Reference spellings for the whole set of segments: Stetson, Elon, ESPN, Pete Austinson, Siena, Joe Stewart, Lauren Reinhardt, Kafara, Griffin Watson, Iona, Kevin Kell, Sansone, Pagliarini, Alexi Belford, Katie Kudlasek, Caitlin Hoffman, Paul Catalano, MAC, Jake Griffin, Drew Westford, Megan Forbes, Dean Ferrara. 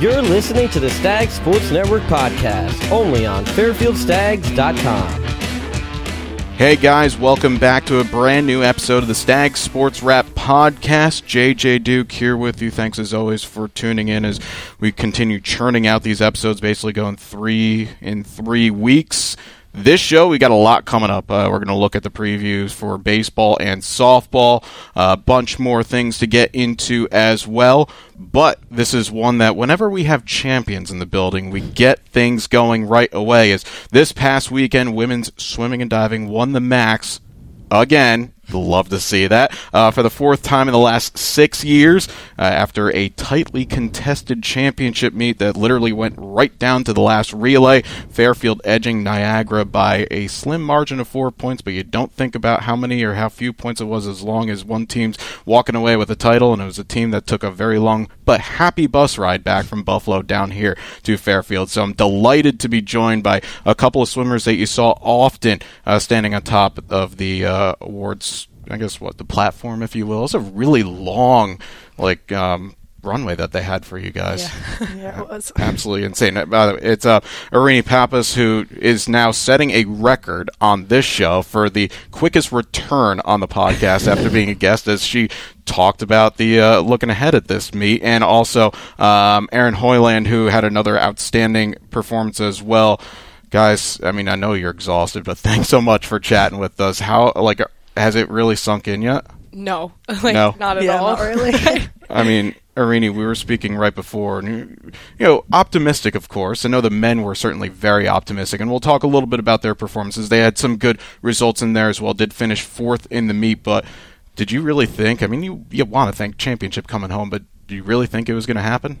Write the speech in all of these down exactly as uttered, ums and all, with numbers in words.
You're listening to the Stag Sports Network podcast, only on Fairfield Stags dot com. Hey guys, welcome back to a brand new episode of the Stag Sports Wrap podcast. J J Duke here with you. Thanks as always for tuning in as we continue churning out these episodes, basically going three in three weeks. This show, we got a lot coming up. Uh, we're going to look at the previews for baseball and softball, a uh, bunch more things to get into as well. But this is one that whenever we have champions in the building, we get things going right away. As this past weekend, women's swimming and diving won the Max again. Love to see that. Uh, for the fourth time in the last six years, uh, after a tightly contested championship meet that literally went right down to the last relay, Fairfield edging Niagara by a slim margin of four points, but you don't think about how many or how few points it was as long as one team's walking away with a title, and it was a team that took a very long but happy bus ride back from Buffalo down here to Fairfield. So I'm delighted to be joined by a couple of swimmers that you saw often uh, standing on top of the uh, awards, I guess, what, the platform, if you will. It's a really long, like, um, runway that they had for you guys. Yeah, yeah it was. Absolutely insane. It's uh, Irini Pappas, who is now setting a record on this show for the quickest return on the podcast after being a guest, as she talked about the uh, looking ahead at this meet, and also um, Aaron Hoyland, who had another outstanding performance as well. Guys, I mean, I know you're exhausted, but thanks so much for chatting with us. How, like, has it really sunk in yet? No. Like, no. Not at yeah, all. Not really. I mean, Irini, we were speaking right before, and, you know, optimistic, of course. I know the men were certainly very optimistic, and we'll talk a little bit about their performances. They had some good results in there as well, did finish fourth in the meet, but did you really think, I mean, you, you want to think championship coming home, but do you really think it was going to happen?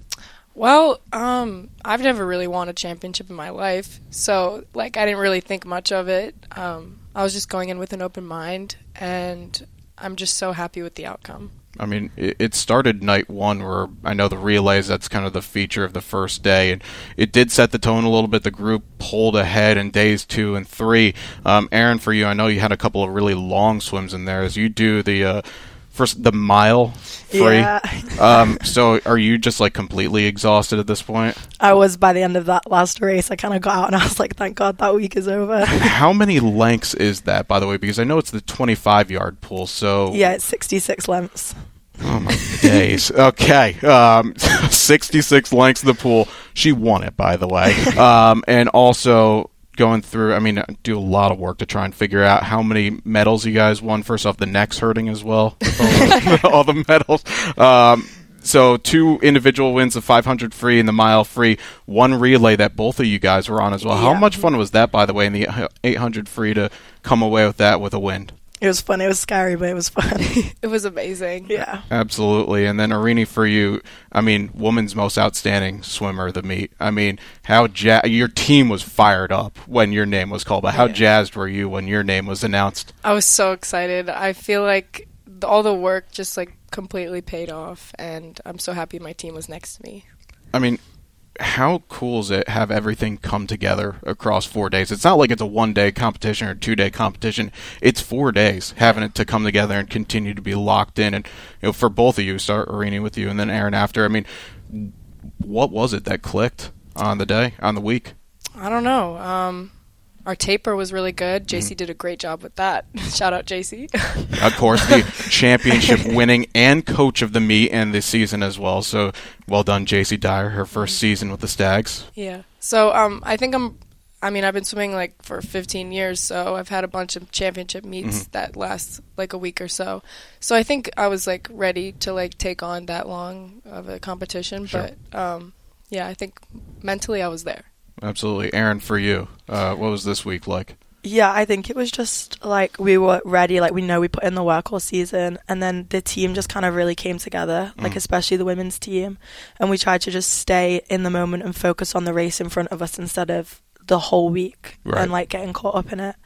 Well, um, I've never really won a championship in my life, so, like, I didn't really think much of it. Um, I was just going in with an open mind, and I'm just so happy with the outcome. I mean, it started night one, where I know the relays, that's kind of the feature of the first day, and it did set the tone a little bit. The group pulled ahead in days two and three. Um, Aaron, for you, I know you had a couple of really long swims in there, as you do the uh, first the mile free. Yeah. um, so are you just, like, completely exhausted at this point? I was by the end of that last race. I kind of got out and I was like, thank God that week is over. How many lengths is that, by the way? Because I know it's the twenty-five-yard pool, so... Yeah, it's sixty-six lengths. Oh, my days. Okay. Um, sixty-six lengths of the pool. She won it, by the way. Um, and also... going through, I mean, I do a lot of work to try and figure out how many medals you guys won. First off, the neck's hurting as well, with all, the, all the medals. Um, so two individual wins, the five hundred free and the mile free, one relay that both of you guys were on as well. Yeah. How much fun was that, by the way, in the eight hundred free to come away with that with a win? It was fun. It was scary, but it was fun. It was amazing. Yeah. Absolutely. And then, Irini, for you, I mean, woman's most outstanding swimmer of the meet. I mean, how ja- your team was fired up when your name was called, but how yeah. jazzed were you when your name was announced? I was so excited. I feel like all the work just, like, completely paid off, and I'm so happy my team was next to me. I mean, how cool is it have everything come together across four days? It's not like it's a one-day competition or a two-day competition. It's four days having it to come together and continue to be locked in. And, you know, for both of you, start Irini with you and then Aaron after. I mean, what was it that clicked on the day, on the week? I don't know. Um, our taper was really good. J C mm-hmm. did a great job with that. Shout out, J C. Of course, the championship winning and coach of the meet and the season as well. So, well done, J C Dyer, her first season with the Stags. Yeah. So, um, I think I'm, I mean, I've been swimming, like, for fifteen years, so I've had a bunch of championship meets mm-hmm. that last, like, a week or so. So I think I was, like, ready to, like, take on that long of a competition. Sure. But, um, yeah, I think mentally I was there. Absolutely. Aaron, for you, uh, what was this week like? Yeah, I think it was just, like, we were ready. Like, we know we put in the work all season, and then the team just kind of really came together, like, mm. especially the women's team. And we tried to just stay in the moment and focus on the race in front of us instead of the whole week right. and, like, getting caught up in it.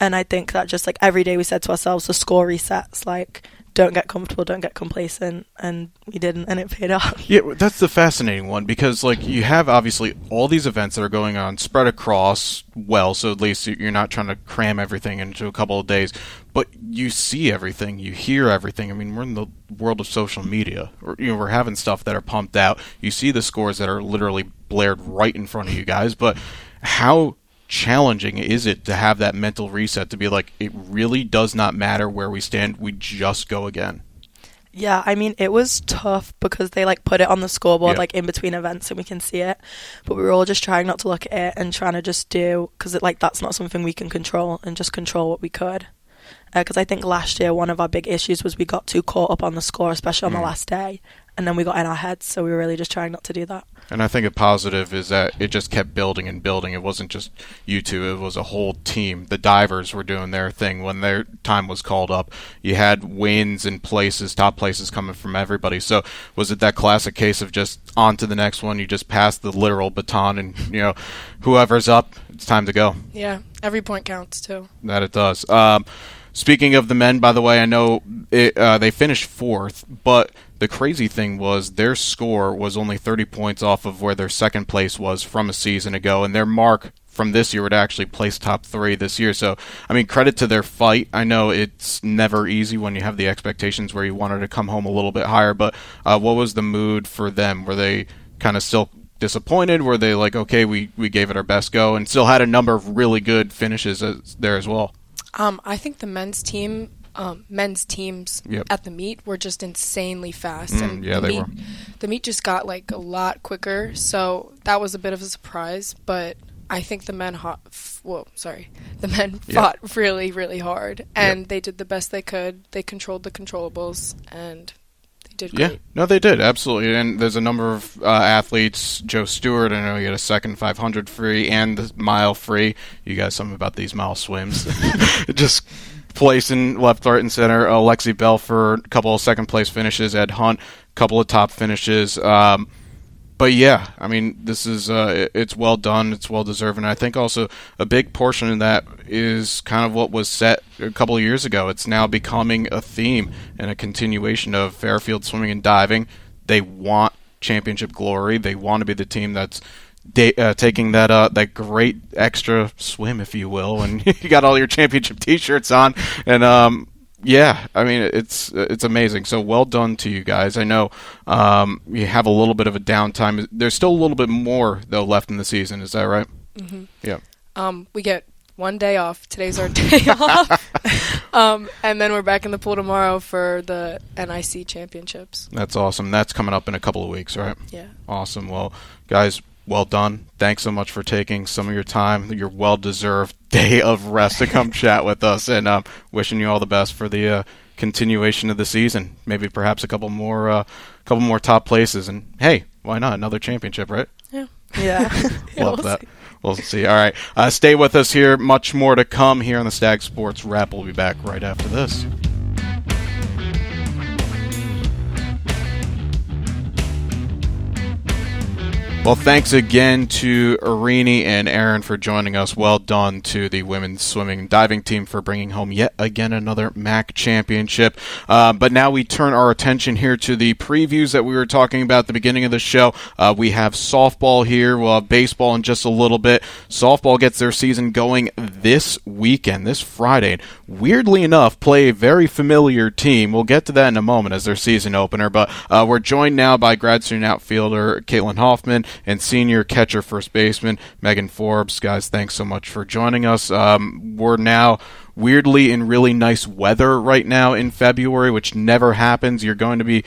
And I think that just like every day we said to ourselves, the score resets, like don't get comfortable, don't get complacent, and we didn't, and it paid off. Yeah, that's the fascinating one, because like you have obviously all these events that are going on spread across, well, so at least you're not trying to cram everything into a couple of days, but you see everything, you hear everything. I mean, we're in the world of social media, or, you know, we're having stuff that are pumped out, you see the scores that are literally blared right in front of you guys. But how challenging is it to have that mental reset to be like, it really does not matter where we stand, we just go again? Yeah, I mean, it was tough because they like put it on the scoreboard, yeah, like in between events, and we can see it, but we were all just trying not to look at it and trying to just do, because it like that's not something we can control, and just control what we could. Because uh, I think last year one of our big issues was we got too caught up on the score, especially on mm. the last day, and then we got in our heads, so we were really just trying not to do that. And I think a positive is that it just kept building and building. It wasn't just you two, it was a whole team. The divers were doing their thing when their time was called up. You had wins and places, top places coming from everybody. So was it that classic case of just on to the next one, you just pass the literal baton and, you know, whoever's up, it's time to go. Yeah, every point counts too. That it does. Um, speaking of the men, by the way, I know it, uh, they finished fourth, but the crazy thing was their score was only thirty points off of where their second place was from a season ago, and their mark from this year would actually place top three this year. So, I mean, credit to their fight. I know it's never easy when you have the expectations where you wanted to come home a little bit higher, but uh, what was the mood for them? Were they kind of still disappointed? Were they like, okay, we, we gave it our best go, and still had a number of really good finishes as, there as well? Um, I think the men's team... Um, men's teams yep. at the meet were just insanely fast. Mm, and yeah, the they meet, were. The meet just got like a lot quicker, so that was a bit of a surprise. But I think the men ho- f- whoa, sorry, the men yep. fought really, really hard, and yep. they did the best they could. They controlled the controllables, and they did great. Yeah, no, they did absolutely. And there's a number of uh, athletes. Joe Stewart, I know he had a second five hundred free and the mile free. You guys, something about these mile swims, just. Place in left, right, and center. Alexi Belford, a couple of second-place finishes. Ed Hunt, a couple of top finishes. Um, but, yeah, I mean, this is uh, it's well done. It's well-deserved. And I think also a big portion of that is kind of what was set a couple of years ago. It's now becoming a theme and a continuation of Fairfield swimming and diving. They want championship glory. They want to be the team that's De- uh, taking that uh, that great extra swim, if you will, and you got all your championship T-shirts on, and um, yeah, I mean it's it's amazing. So well done to you guys. I know um, you have a little bit of a downtime. There's still a little bit more though left in the season. Is that right? Mm-hmm. Yeah. Um, we get one day off. Today's our day off, um, and then we're back in the pool tomorrow for the N I C championships. That's awesome. That's coming up in a couple of weeks, right? Yeah. Awesome. Well, guys. Well done. Thanks so much for taking some of your time, your well-deserved day of rest, to come chat with us, and um, wishing you all the best for the uh, continuation of the season. Maybe perhaps a couple more, uh, couple more top places, and hey, why not another championship, right? Yeah, yeah. Love we'll that. See. We'll see. All right, uh, stay with us here. Much more to come here on the Stag Sports Wrap. We'll be back right after this. Well, thanks again to Irini and Aaron for joining us. Well done to the women's swimming and diving team for bringing home yet again another M A C championship. Uh, but now we turn our attention here to the previews that we were talking about at the beginning of the show. Uh, we have softball here. We'll have baseball in just a little bit. Softball gets their season going this weekend, this Friday. Weirdly enough, play a very familiar team. We'll get to that in a moment as their season opener. But uh, we're joined now by grad student outfielder Caitlin Hoffman and senior catcher first baseman Megan Forbes. Guys, thanks so much for joining us. Um, we're now weirdly in really nice weather right now in February, which never happens. You're going to be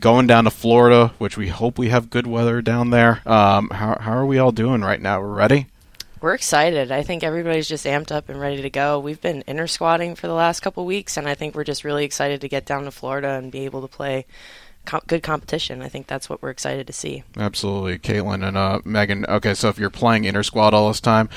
going down to Florida, which we hope we have good weather down there. Um, how, how are we all doing right now? We're ready? We're excited. I think everybody's just amped up and ready to go. We've been inter-squatting for the last couple weeks, and I think we're just really excited to get down to Florida and be able to play good competition. I think that's what we're excited to see. Absolutely. Caitlin and uh, Megan, okay, so if you're playing inter-squad all this time,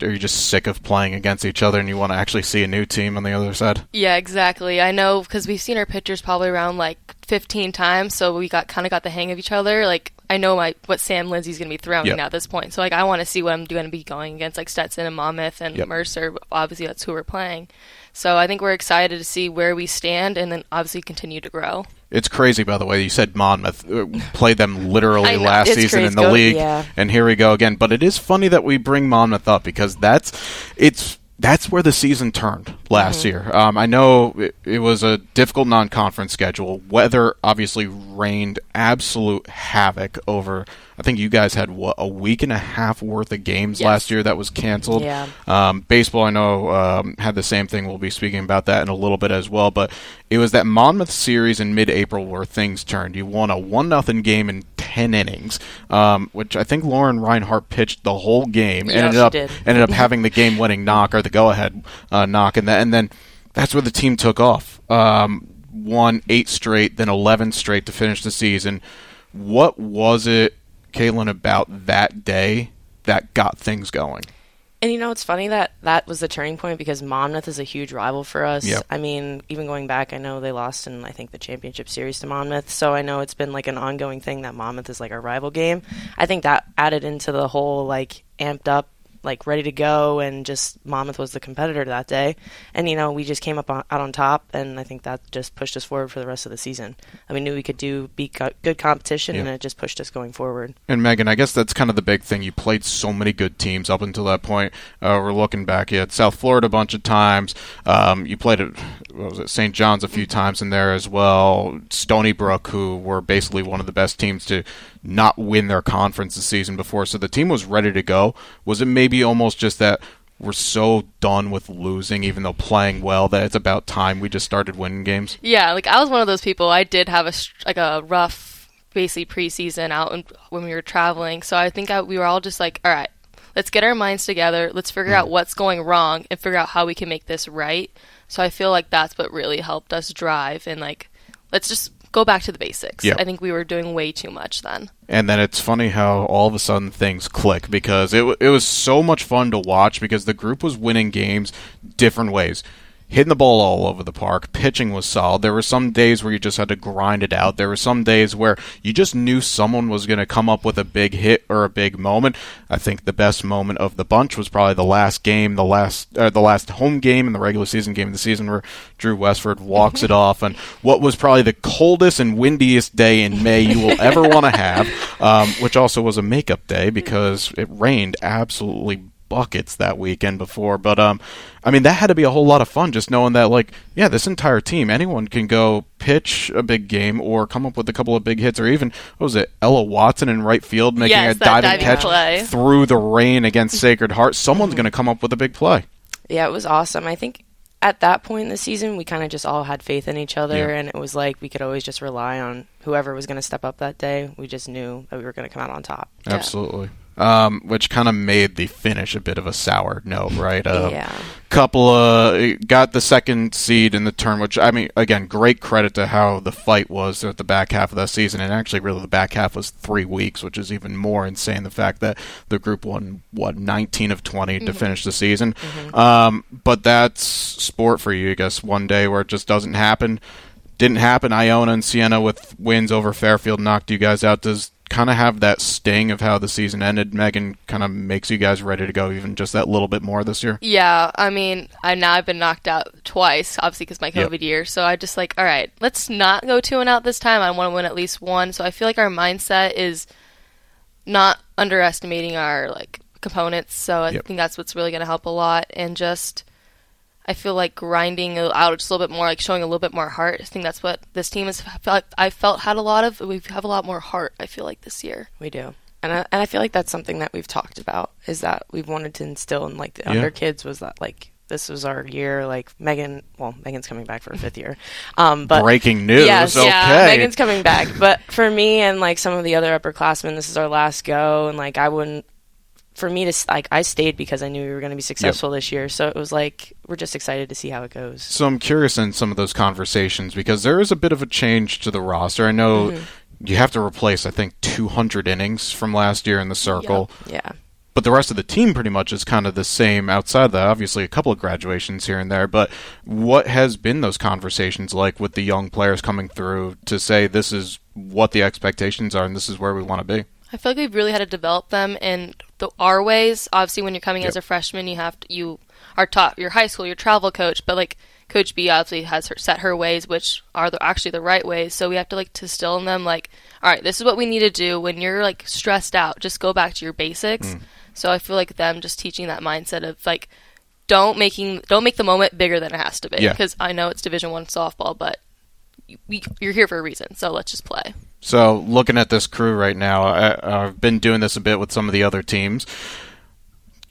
are you just sick of playing against each other and you want to actually see a new team on the other side? Yeah, exactly. I know, because we've seen our pitchers probably around like fifteen times, so we got kind of got the hang of each other. Like, I know my what Sam Lindsay's going to be throwing yep. now at this point, so like I want to see what I'm going to be going against, like Stetson and Monmouth and yep. Mercer. Obviously, that's who we're playing. So I think we're excited to see where we stand and then obviously continue to grow. It's crazy, by the way. You said Monmouth. Played them literally know, last season crazy. in the go, league, yeah. and here we go again. But it is funny that we bring Monmouth up because that's it's that's where the season turned last mm-hmm. year. Um, I know it, it was a difficult non-conference schedule. Weather obviously reigned absolute havoc over, I think you guys had, what, a week and a half worth of games yes. last year that was canceled. Yeah. Um, baseball, I know, um, had the same thing. We'll be speaking about that in a little bit as well. But it was that Monmouth series in mid-April where things turned. You won a one nothing game in ten innings, um, which I think Lauren Reinhardt pitched the whole game. Yeah, ended up did. ended up having the game-winning knock, or the go-ahead uh, knock. And, that, and then that's where the team took off. Um, won eight straight, then eleven straight to finish the season. What was it, Caitlin, about that day that got things going? And you know, it's funny that that was the turning point because Monmouth is a huge rival for us. Yep. I mean, even going back, I know they lost in, I think, the championship series to Monmouth. So I know it's been like an ongoing thing that Monmouth is like our rival game. I think that added into the whole like amped up, like ready to go, and just Monmouth was the competitor that day. And, you know, we just came up on, out on top, and I think that just pushed us forward for the rest of the season. I mean, we knew we could do beat co- good competition, yeah. and it just pushed us going forward. And, Megan, I guess that's kind of the big thing. You played so many good teams up until that point. Uh, we're looking back at South Florida a bunch of times. Um, you played at, what was it, Saint John's a few times in there as well. Stony Brook, who were basically one of the best teams to not win their conference the season before. So the team was ready to go. Was it maybe Maybe almost just that we're so done with losing, even though playing well, that it's about time we just started winning games? Yeah, like I was one of those people. I did have a like a rough, basically preseason out in, when we were traveling. So I think I, we were all just like, all right, let's get our minds together. Let's figure mm. out what's going wrong and figure out how we can make this right. So I feel like that's what really helped us drive and like, let's just go back to the basics. Yep. I think we were doing way too much then. And then it's funny how all of a sudden things click, because it w- it was so much fun to watch because the group was winning games different ways. Hitting the ball all over the park. Pitching was solid. There were some days where you just had to grind it out. There were some days where you just knew someone was going to come up with a big hit or a big moment. I think the best moment of the bunch was probably the last game, the last uh, the last home game and the regular season game of the season, where Drew Westford walks it off. And what was probably the coldest and windiest day in May you will ever want to have, um, which also was a makeup day because it rained absolutely buckets that weekend before. But um I mean, that had to be a whole lot of fun, just knowing that, like, yeah, this entire team, anyone can go pitch a big game or come up with a couple of big hits, or even, what was it, Ella Watson in right field making yes, a diving catch play through the rain against Sacred Heart. Someone's going to come up with a big play. Yeah, it was awesome. I think at that point in the season, we kind of just all had faith in each other, yeah. and it was like we could always just rely on whoever was going to step up that day. We just knew that we were going to come out on top. Absolutely. Yeah. Um, which kind of made the finish a bit of a sour note, right? Uh, yeah. Couple of, got the second seed in the turn, which, I mean, again, great credit to how the fight was at the back half of that season. And actually, really, the back half was three weeks, which is even more insane. The fact that the group won, what, nineteen of twenty mm-hmm. to finish the season. Mm-hmm. Um, but that's sport for you, I guess, one day where it just doesn't happen. Didn't happen. Iona and Siena with wins over Fairfield knocked you guys out. Does kind of have that sting of how the season ended, Megan, kind of makes you guys ready to go even just that little bit more this year? Yeah, I mean, I now I've been knocked out twice, obviously, because my COVID yep. year, so I just like, all right, let's not go two and out this time. I want to win at least one, so I feel like our mindset is not underestimating our like components, so I yep. think that's what's really going to help a lot, and just I feel like grinding out just a little bit more, like showing a little bit more heart. I think that's what this team has felt, I felt had a lot of. We have a lot more heart, I feel like, this year. We do. And I, and I feel like that's something that we've talked about, is that we've wanted to instill in, like, the yeah. younger kids, was that, like, this was our year, like, Megan, well, Megan's coming back for a fifth year. Um, but breaking news, yes, okay. Yeah, Megan's coming back. But for me and, like, some of the other upperclassmen, this is our last go, and, like, I wouldn't, for me to, like, I stayed because I knew we were going to be successful yep. this year. So it was like, we're just excited to see how it goes. So I'm curious in some of those conversations, because there is a bit of a change to the roster. I know mm-hmm. you have to replace, I think, two hundred innings from last year in the circle. Yep. Yeah. But the rest of the team pretty much is kind of the same outside of that. Obviously, a couple of graduations here and there. But what has been those conversations like with the young players coming through to say this is what the expectations are and this is where we want to be? I feel like we've really had to develop them in the, our ways. Obviously, when you're coming yep. as a freshman, you have to, you are taught your high school, your travel coach. But like Coach B obviously has her, set her ways, which are the, actually the right ways. So we have to like distill in them like, all right, this is what we need to do when you're like stressed out. Just go back to your basics. Mm. So I feel like them just teaching that mindset of like, don't making don't make the moment bigger than it has to be. Because yeah. I know it's Division One softball, but we, you're here for a reason. So let's just play. So looking at this crew right now, I, I've been doing this a bit with some of the other teams.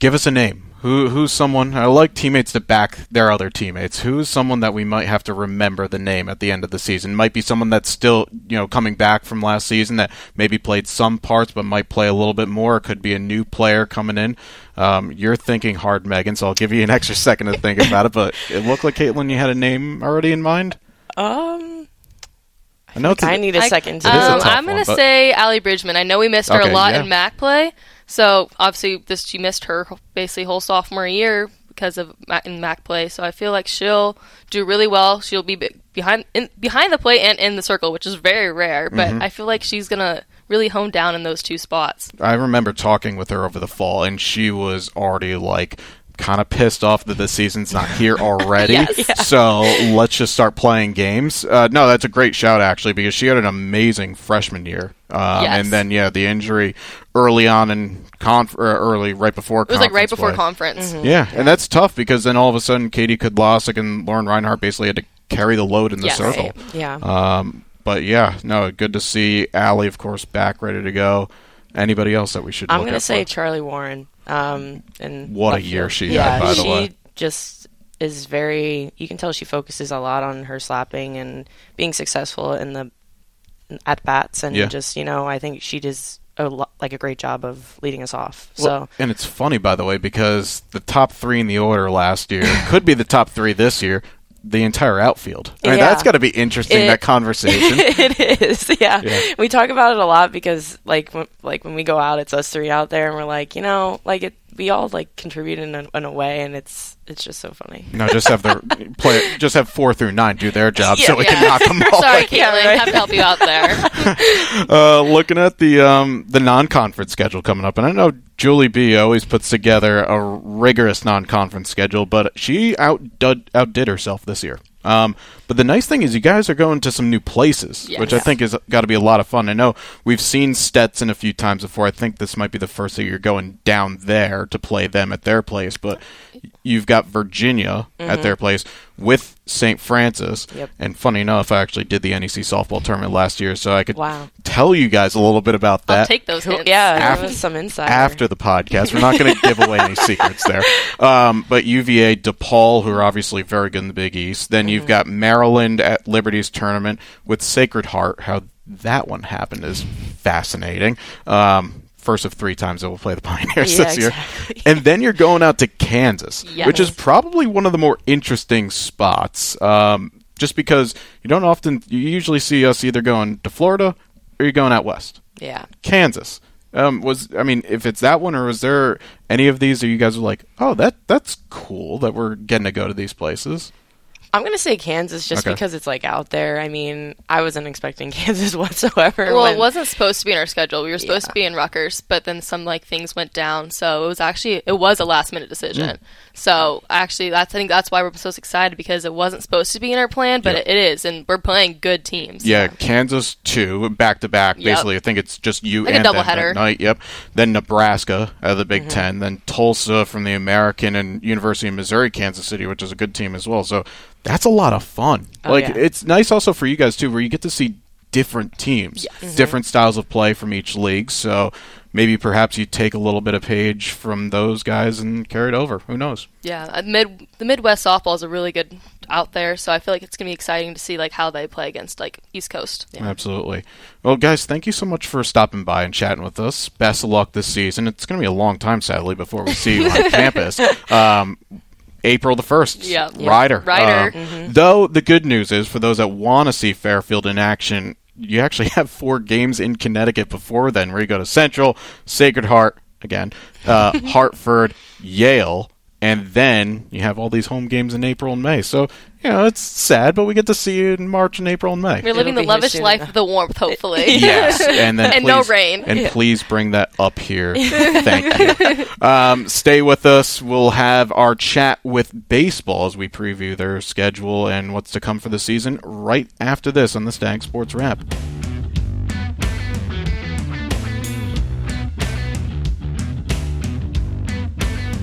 Give us a name. Who Who's someone – I like teammates to back their other teammates. Who's someone that we might have to remember the name at the end of the season? Might be someone that's still, you know, coming back from last season that maybe played some parts but might play a little bit more. It could be a new player coming in. Um, you're thinking hard, Megan, so I'll give you an extra second to think about it. But it looked like, Caitlin, you had a name already in mind? Um – I, I, a, I need a I, second. Um, a I'm going to but... say Allie Bridgman. I know we missed her okay, a lot yeah. in MAC play. So, obviously, this she missed her basically whole sophomore year because of in MAC play. So, I feel like she'll do really well. She'll be behind in, behind the play and in the circle, which is very rare. But mm-hmm. I feel like she's going to really hone down in those two spots. I remember talking with her over the fall, and she was already like – kind of pissed off that the season's not here already. yes, yeah. So let's just start playing games. Uh, no, that's a great shout, actually, because she had an amazing freshman year. Um, yes. And then, yeah, the injury early on in conf- – early right before conference. It was like right before play. conference. Mm-hmm. Yeah, yeah, and that's tough because then all of a sudden Katie Kudlasek and Lauren Reinhardt basically had to carry the load in the yes. circle. Right. Yeah. Um, but, yeah, no, good to see Allie, of course, back ready to go. Anybody else that we should I'm look gonna at? I'm going to say for? Charlie Warren. Um, and what a year she yeah, had, by the way. She just is very – you can tell she focuses a lot on her slapping and being successful in the at-bats. And yeah. just, you know, I think she does a lo- like a great job of leading us off. So, well, and it's funny, by the way, because the top three in the order last year could be the top three this year. The entire outfield. I mean, yeah. that's got to be interesting, it, that conversation. It is, yeah. yeah. We talk about it a lot because, like, w- like when we go out, it's us three out there, and we're like, you know, like, it, we all, like, contribute in a, in a way, and it's it's just so funny. No, just have the play, just have four through nine do their job yeah, so we yeah. can knock them all. Sorry, Caitlin, I right? have to help you out there. uh, looking at the um, the non-conference schedule coming up, and I know Julie B. always puts together a rigorous non-conference schedule, but she outdid, outdid herself this year. Um, but the nice thing is you guys are going to some new places, yes. which yeah. I think has got to be a lot of fun. I know we've seen Stetson a few times before. I think this might be the first that you're going down there to play them at their place, but you've got Virginia mm-hmm. at their place with Saint Francis. Yep. And funny enough, I actually did the N E C softball tournament last year, so I could wow. tell you guys a little bit about that. I'll take those hints. Yeah, after, was some insight. After the podcast. We're not going to give away any secrets there. Um, but U V A, DePaul, who are obviously very good in the Big East. Then mm-hmm. you've got Maryland at Liberty's tournament with Sacred Heart. How that one happened is fascinating. Um First of three times that we'll play the Pioneers yeah, this year. Exactly. And then you're going out to Kansas, yes. which is probably one of the more interesting spots um, just because you don't often – you usually see us either going to Florida or you're going out west. Yeah. Kansas. Um, was I mean, if it's that one or was there any of these that you guys were like, oh, that that's cool that we're getting to go to these places? I'm going to say Kansas just okay. because it's, like, out there. I mean, I wasn't expecting Kansas whatsoever. Well, when... it wasn't supposed to be in our schedule. We were supposed yeah. to be in Rutgers, but then some, like, things went down. So it was actually – it was a last-minute decision. Yeah. So, actually, that's I think that's why we're so excited because it wasn't supposed to be in our plan, but yep. it is, and we're playing good teams. Yeah, so. Kansas, two, back-to-back, yep. basically. I think it's just you like and them at night. Yep. Then Nebraska out of the Big mm-hmm. Ten. Then Tulsa from the American and University of Missouri, Kansas City, which is a good team as well. So – that's a lot of fun. Oh, like yeah. It's nice also for you guys, too, where you get to see different teams, yes. mm-hmm. different styles of play from each league. So maybe perhaps you take a little bit of page from those guys and carry it over. Who knows? Yeah, mid the Midwest softball is a really good out there, so I feel like it's going to be exciting to see like how they play against like East Coast. Yeah. Absolutely. Well, guys, thank you so much for stopping by and chatting with us. Best of luck this season. It's going to be a long time, sadly, before we see you on campus. Um April the first, yeah, yeah. Ryder. Ryder. Uh, mm-hmm. Though the good news is, for those that want to see Fairfield in action, you actually have four games in Connecticut before then, where you go to Central, Sacred Heart, again, uh, Hartford, Yale, and then you have all these home games in April and May. So, you know, it's sad, but we get to see you in March and April and May. We're living It'll the lavish life enough. Of the warmth, hopefully. Yes. And, then and please, no rain. And yeah. please bring that up here. Thank you. Um, stay with us. We'll have our chat with baseball as we preview their schedule and what's to come for the season right after this on the Stag Sports Wrap.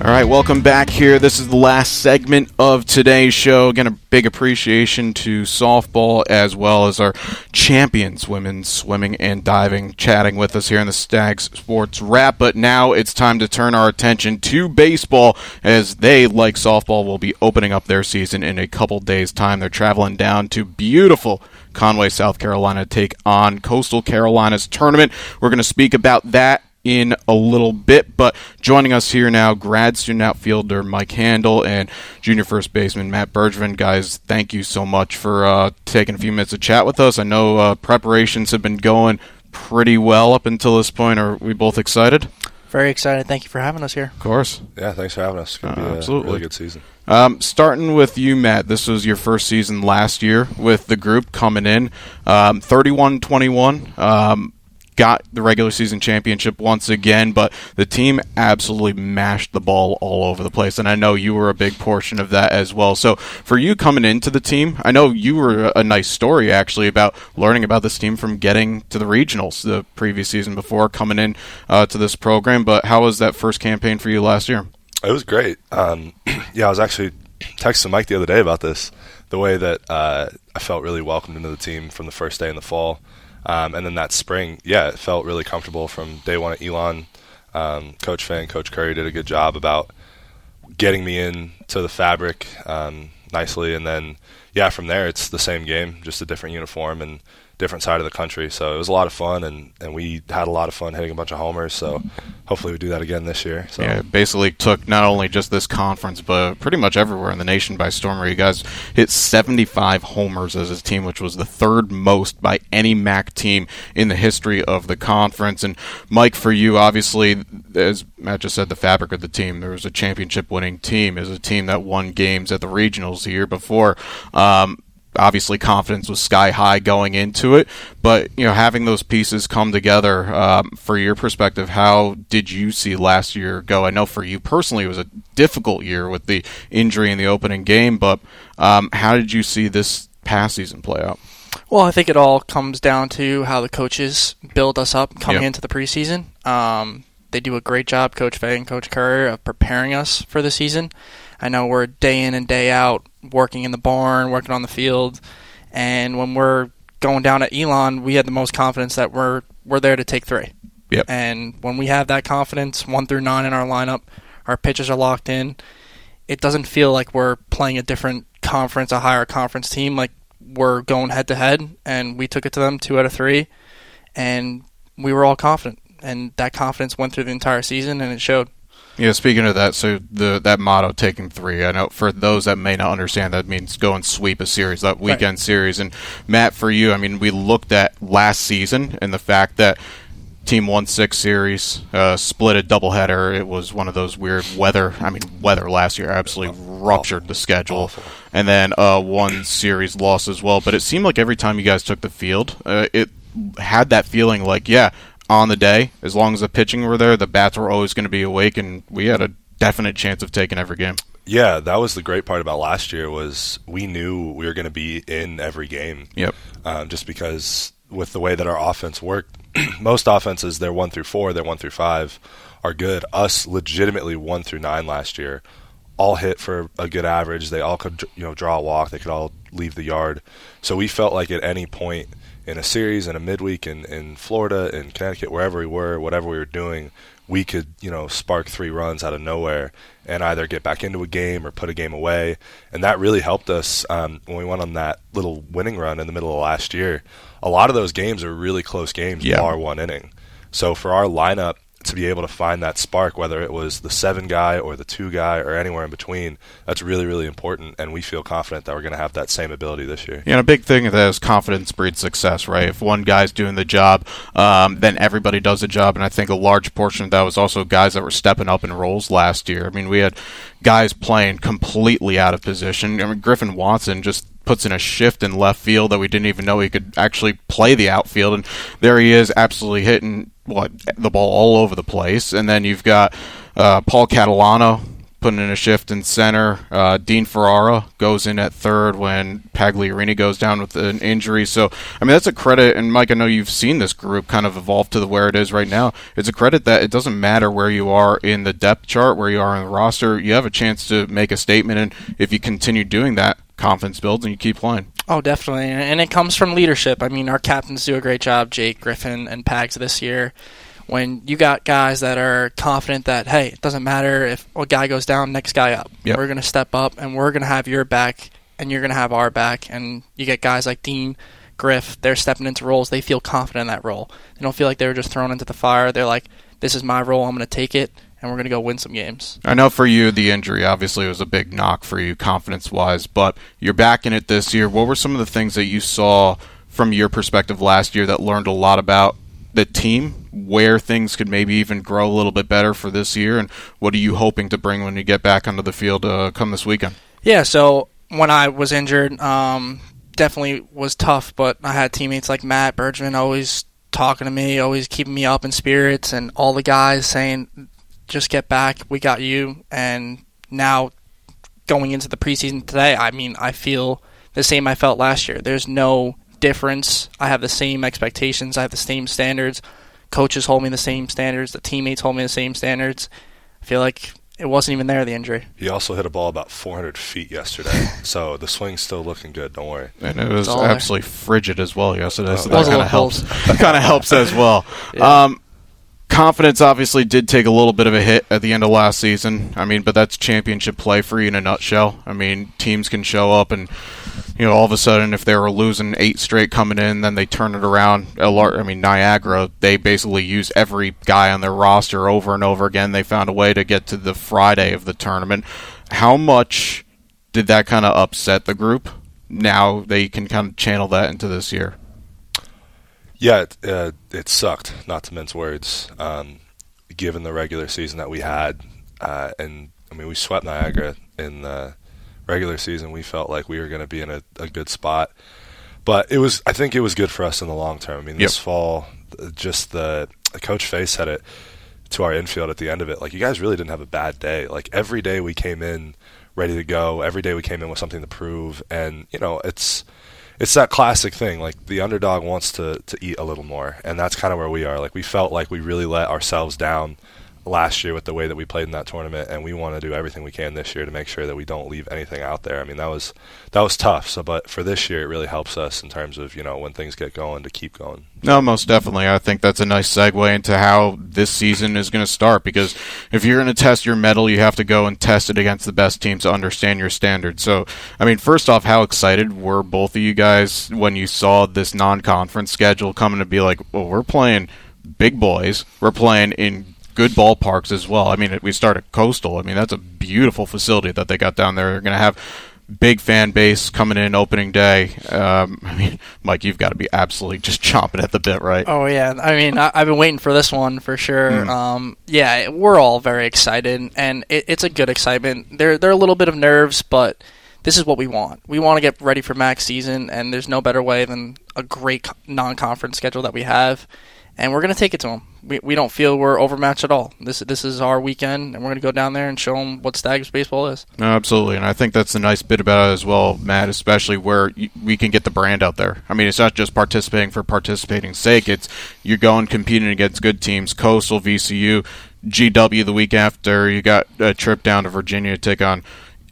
All right, welcome back here. This is the last segment of today's show. Again, a big appreciation to softball as well as our champions, women swimming and diving, chatting with us here in the Stags Sports Wrap. But now it's time to turn our attention to baseball as they, like softball, will be opening up their season in a couple days' time. They're traveling down to beautiful Conway, South Carolina, to take on Coastal Carolina's tournament. We're going to speak about that in a little bit, but joining us here now, grad student outfielder Mike Handel and junior first baseman Matt Bergevin. Guys, thank you so much for uh, taking a few minutes to chat with us. I know uh, preparations have been going pretty well up until this point. Are we both excited? Very excited. Thank you for having us here. Of course. Yeah, thanks for having us. It's going to uh, be a absolutely. really good season. Um, starting with you, Matt, this was your first season last year with the group coming in, um, thirty-one twenty-one. Um, got the regular season championship once again, but the team absolutely mashed the ball all over the place, and I know you were a big portion of that as well. So for you coming into the team, I know you were a nice story, actually, about learning about this team from getting to the regionals the previous season before coming in uh, to this program, but how was that first campaign for you last year? It was great. Um, yeah, I was actually texting Mike the other day about this, the way that uh, I felt really welcomed into the team from the first day in the fall. Um, and then that spring, yeah, it felt really comfortable from day one at Elon. Um, Coach Fang, Coach Curry did a good job about getting me into the fabric um, nicely. And then, yeah, from there, it's the same game, just a different uniform and different side of the country. So it was a lot of fun, and, and we had a lot of fun hitting a bunch of homers. So hopefully we do that again this year. So. Yeah, it basically took not only just this conference, but pretty much everywhere in the nation by storm, where you guys hit seventy-five homers as a team, which was the third most by any M A C team in the history of the conference. And Mike, for you, obviously, as Matt just said, the fabric of the team, there was a championship-winning team. It was a team that won games at the regionals the year before. Um, Obviously, confidence was sky high going into it, but you know, having those pieces come together. Um, for your perspective, how did you see last year go? I know for you personally, it was a difficult year with the injury in the opening game, but um, how did you see this past season play out? Well, I think it all comes down to how the coaches build us up coming yep. into the preseason. Um, they do a great job, Coach Fay and Coach Curry, of preparing us for the season. I know we're day in and day out working in the barn, working on the field, and when we're going down at Elon, we had the most confidence that we're we're there to take three. Yep. And when we have that confidence, one through nine in our lineup, our pitches are locked in. It doesn't feel like we're playing a different conference, a higher conference team. Like, we're going head to head, and we took it to them two out of three, and we were all confident. And that confidence went through the entire season, and it showed. Yeah, speaking of that, so the that motto, taking three, I know for those that may not understand, that means go and sweep a series, that weekend right. series. And Matt, for you, I mean, we looked at last season and the fact that team won six series, uh, split a doubleheader. It was one of those weird weather, I mean, weather last year absolutely ruptured the schedule. And then uh, one series loss as well. But it seemed like every time you guys took the field, uh, it had that feeling like, yeah, on the day, as long as the pitching were there, the bats were always going to be awake, and we had a definite chance of taking every game. Yeah, that was the great part about last year, was we knew we were going to be in every game. Yep. Um, just because with the way that our offense worked, most offenses, they're one through four, they're one through five, are good. Us, legitimately one through nine last year, all hit for a good average. They all could, you know, draw a walk. They could all leave the yard. So we felt like at any point in a series, in a midweek, in, in Florida, in Connecticut, wherever we were, whatever we were doing, we could, you know, spark three runs out of nowhere and either get back into a game or put a game away. And that really helped us um, when we went on that little winning run in the middle of last year. A lot of those games are really close games, yeah. bar one inning. So for our lineup to be able to find that spark, whether it was the seven guy or the two guy or anywhere in between, that's really, really important, and we feel confident that we're going to have that same ability this year. Yeah, and a big thing of that is confidence breeds success, right? If one guy's doing the job, um, then everybody does the job, and I think a large portion of that was also guys that were stepping up in roles last year. I mean, we had guys playing completely out of position. I mean, Griffin Watson just puts in a shift in left field that we didn't even know he could actually play the outfield, and there he is absolutely hitting what the ball all over the place. And then you've got uh, Paul Catalano putting in a shift in center. Uh, Dean Ferrara goes in at third when Pagliarini goes down with an injury. So, I mean, that's a credit. And, Mike, I know you've seen this group kind of evolve to the where it is right now. It's a credit that it doesn't matter where you are in the depth chart, where you are in the roster. You have a chance to make a statement, and if you continue doing that, confidence builds and you keep playing. Oh, definitely. And it comes from leadership. I mean, our captains do a great job, Jake Griffin and Pags this year. When you got guys that are confident that, hey, it doesn't matter if a guy goes down, next guy up. Yep. We're going to step up, and we're going to have your back, and you're going to have our back. And you get guys like Dean, Griff, they're stepping into roles. They feel confident in that role. They don't feel like they were just thrown into the fire. They're like, this is my role. I'm going to take it, and we're going to go win some games. I know for you, the injury obviously was a big knock for you confidence-wise, but you're back in it this year. What were some of the things that you saw from your perspective last year that learned a lot about the team, where things could maybe even grow a little bit better for this year, and what are you hoping to bring when you get back onto the field uh, come this weekend? Yeah, so when I was injured, um, definitely was tough, but I had teammates like Matt Bergevin always talking to me, always keeping me up in spirits, and all the guys saying, just get back, we got you. And now going into the preseason today, I mean, I feel the same I felt last year. There's no difference. I have the same expectations. I have the same standards. Coaches hold me the same standards. The teammates hold me the same standards. I feel like it wasn't even there, the injury. He also hit a ball about four hundred feet yesterday, so the swing's still looking good. Don't worry. And it was absolutely there. Frigid as well yesterday, oh, so that kind of helps. That kind of helps as well. Yeah. Um, Confidence obviously did take a little bit of a hit at the end of last season. I mean, but that's championship play for you in a nutshell. I mean, teams can show up and, you know, all of a sudden if they were losing eight straight coming in, then they turn it around. I mean, Niagara, they basically use every guy on their roster over and over again. They found a way to get to the Friday of the tournament. How much did that kind of upset the group? Now they can kind of channel that into this year. Yeah, it, uh, it sucked, not to mince words, um, given the regular season that we had. Uh, and, I mean, we swept Niagara in the regular season. We felt like we were going to be in a, a good spot. But it was, I think it was good for us in the long term. I mean, this yep. fall, just the – Coach Faye said it to our infield at the end of it. Like, you guys really didn't have a bad day. Like, every day we came in ready to go. Every day we came in with something to prove. And, you know, it's – It's that classic thing, like the underdog wants to, to eat a little more, and that's kind of where we are. Like, we felt like we really let ourselves down last year with the way that we played in that tournament, and we want to do everything we can this year to make sure that we don't leave anything out there. I mean, that was that was tough. So, but for this year, it really helps us in terms of, you know, when things get going to keep going. No, most definitely. I think that's a nice segue into how this season is going to start, because if you're going to test your mettle, you have to go and test it against the best teams to understand your standards. So, I mean, first off, how excited were both of you guys when you saw this non-conference schedule coming to be like, well, we're playing big boys. We're playing in good ballparks as well. I mean, we start at Coastal. I mean, that's a beautiful facility that they got down there. They're going to have big fan base coming in opening day. Um, I mean, Mike, you've got to be absolutely just chomping at the bit, right? Oh, yeah. I mean, I, I've been waiting for this one for sure. Mm. Um, yeah, we're all very excited, and it, it's a good excitement. There, there are a little bit of nerves, but this is what we want. We want to get ready for MAC season, and there's no better way than a great non-conference schedule that we have, and we're going to take it to them. We, we don't feel we're overmatched at all. This this is our weekend, and we're going to go down there and show them what Stags baseball is. No, absolutely, and I think that's the nice bit about it as well, Matt, especially where you, we can get the brand out there. I mean, it's not just participating for participating's sake. It's you're going competing against good teams, Coastal, V C U, G W the week after. You got a trip down to Virginia to take on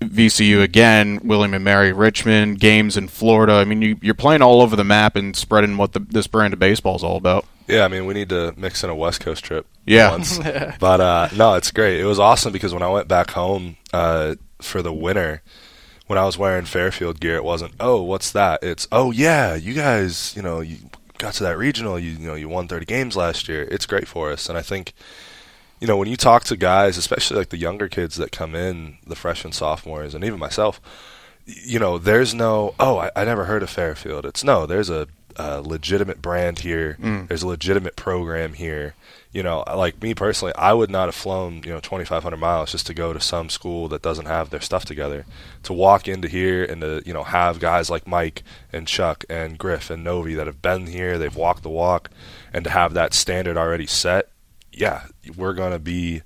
V C U again, William and Mary, Richmond, games in Florida. I mean, you, you're playing all over the map and spreading what the, this brand of baseball is all about. Yeah, I mean, we need to mix in a West Coast trip. Yeah. Once. But, uh, no, it's great. It was awesome because when I went back home uh, for the winter, when I was wearing Fairfield gear, it wasn't, oh, what's that? It's, oh, yeah, you guys, you know, you got to that regional. You, you know, you won thirty games last year. It's great for us. And I think you know, when you talk to guys, especially like the younger kids that come in, the freshmen, sophomores, and even myself, you know, there's no, oh, I, I never heard of Fairfield. It's no, there's a, a legitimate brand here. Mm. There's a legitimate program here. You know, like me personally, I would not have flown, you know, twenty-five hundred miles just to go to some school that doesn't have their stuff together. To walk into here and to, you know, have guys like Mike and Chuck and Griff and Novi that have been here, they've walked the walk, and to have that standard already set, yeah, we're going to be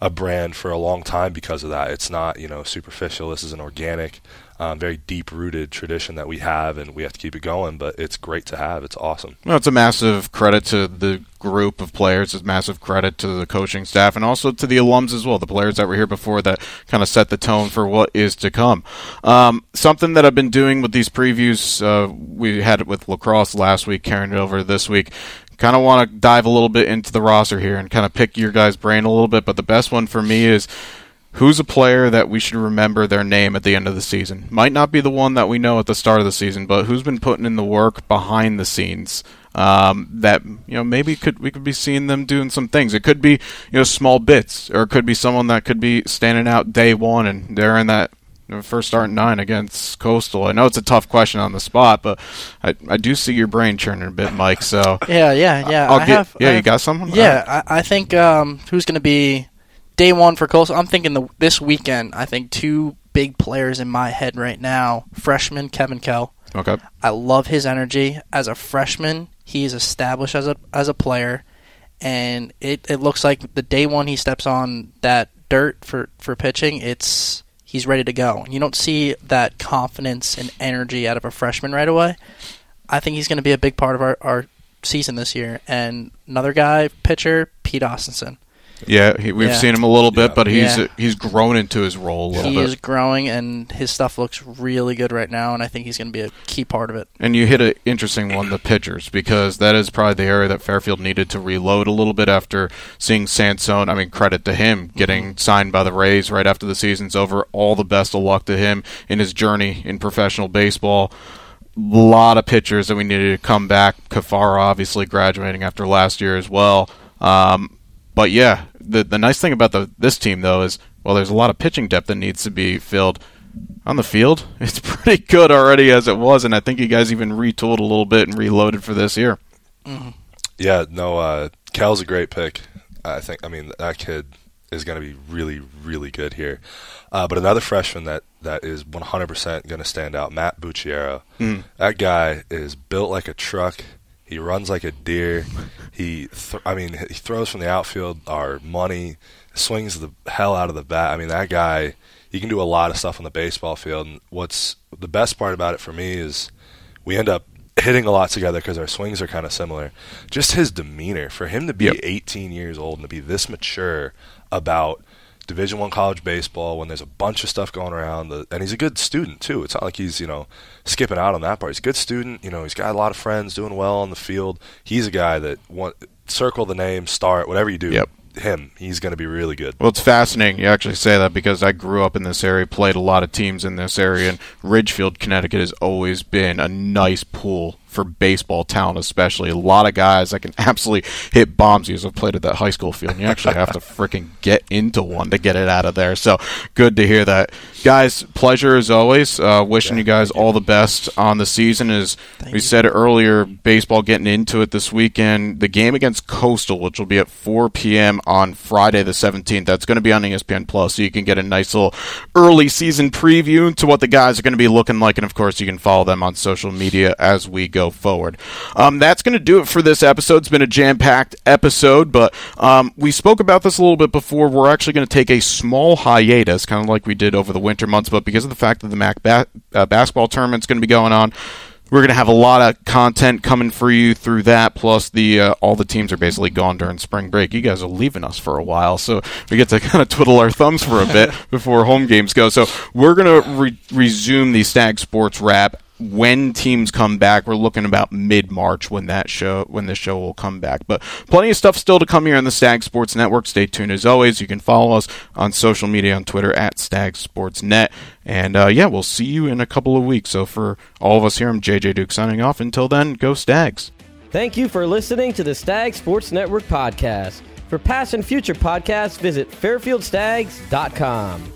a brand for a long time because of that. It's not, you know, superficial. This is an organic, um, very deep-rooted tradition that we have, and we have to keep it going, but it's great to have. It's awesome. Well, it's a massive credit to the group of players. It's a massive credit to the coaching staff and also to the alums as well, the players that were here before that kind of set the tone for what is to come. Um, something that I've been doing with these previews, uh, we had it with lacrosse last week, carrying it over this week. Kind of want to dive a little bit into the roster here and kind of pick your guys' brain a little bit, but the best one for me is who's a player that we should remember their name at the end of the season? Might not be the one that we know at the start of the season, but who's been putting in the work behind the scenes um, that, you know, maybe could we could be seeing them doing some things. It could be, you know, small bits, or it could be someone that could be standing out day one and they're in that first start nine against Coastal. I know it's a tough question on the spot, but I, I do see your brain churning a bit, Mike. So yeah, yeah, yeah. I'll I get, have, yeah, I have, you got someone? Yeah, right. I, I think um, who's going to be day one for Coastal? I'm thinking the, this weekend. I think two big players in my head right now: freshman Kevin Kell. Okay, I love his energy as a freshman. He's established as a as a player, and it, it looks like the day one he steps on that dirt for, for pitching, it's he's ready to go. You don't see that confidence and energy out of a freshman right away. I think he's going to be a big part of our, our season this year. And another guy, pitcher, Pete Austinson. Yeah, he, we've yeah. seen him a little bit, yeah. but he's yeah. he's grown into his role a little he bit. He is growing, and his stuff looks really good right now, and I think he's going to be a key part of it. And you hit an interesting one, the pitchers, because that is probably the area that Fairfield needed to reload a little bit after seeing Sansone. I mean, credit to him, getting signed by the Rays right after the season's over. All the best of luck to him in his journey in professional baseball. A lot of pitchers that we needed to come back. Kafara obviously graduating after last year as well. Um But, yeah, the the nice thing about the this team, though, is, well, there's a lot of pitching depth that needs to be filled. On the field, it's pretty good already as it was, and I think you guys even retooled a little bit and reloaded for this year. Mm-hmm. Yeah, no, uh, Cal's a great pick. I think, I mean, that kid is going to be really, really good here. Uh, but another freshman that, that is one hundred percent going to stand out, Matt Bucciaro. Mm. That guy is built like a truck. He runs like a deer. He, th- I mean, he throws from the outfield. Our money swings the hell out of the bat. I mean, that guy, he can do a lot of stuff on the baseball field. And what's the best part about it for me is we end up hitting a lot together because our swings are kind of similar. Just his demeanor, for him to be yep. eighteen years old and to be this mature about Division One college baseball when there's a bunch of stuff going around, the, and he's a good student too. It's not like he's, you know, skipping out on that part. He's a good student. You know, he's got a lot of friends, doing well on the field. He's a guy that want, circle the name, start, whatever you do. Yep. Him, he's going to be really good. Well, it's fascinating you actually say that because I grew up in this area, played a lot of teams in this area, and Ridgefield, Connecticut has always been a nice pool for baseball talent, especially. A lot of guys that can absolutely hit bombs. You have played at that high school field, and you actually have to freaking get into one to get it out of there. So good to hear that. Guys, pleasure as always. Uh, wishing yeah, you guys all the best on the season. As thank we you. said earlier, baseball getting into it this weekend. The game against Coastal, which will be at four p.m. on Friday the seventeenth. That's going to be on E S P N Plus, so you can get a nice little early season preview to what the guys are going to be looking like. And, of course, you can follow them on social media as we go. Go forward. Um, that's going to do it for this episode. It's been a jam-packed episode, but um, we spoke about this a little bit before. We're actually going to take a small hiatus, kind of like we did over the winter months, but because of the fact that the M A C ba- uh, basketball tournament's going to be going on, we're going to have a lot of content coming for you through that, plus the uh, all the teams are basically gone during spring break. You guys are leaving us for a while, so we get to kind of twiddle our thumbs for a bit before home games go. So we're going to re- resume the Stag Sports Wrap. When teams come back, we're looking about mid-March when that show, when this show will come back. But plenty of stuff still to come here on the Stag Sports Network. Stay tuned as always. You can follow us on social media on Twitter at Stag Sports Net. And, uh, yeah, we'll see you in a couple of weeks. So for all of us here, I'm J J Duke signing off. Until then, go Stags. Thank you for listening to the Stag Sports Network podcast. For past and future podcasts, visit fairfield stags dot com.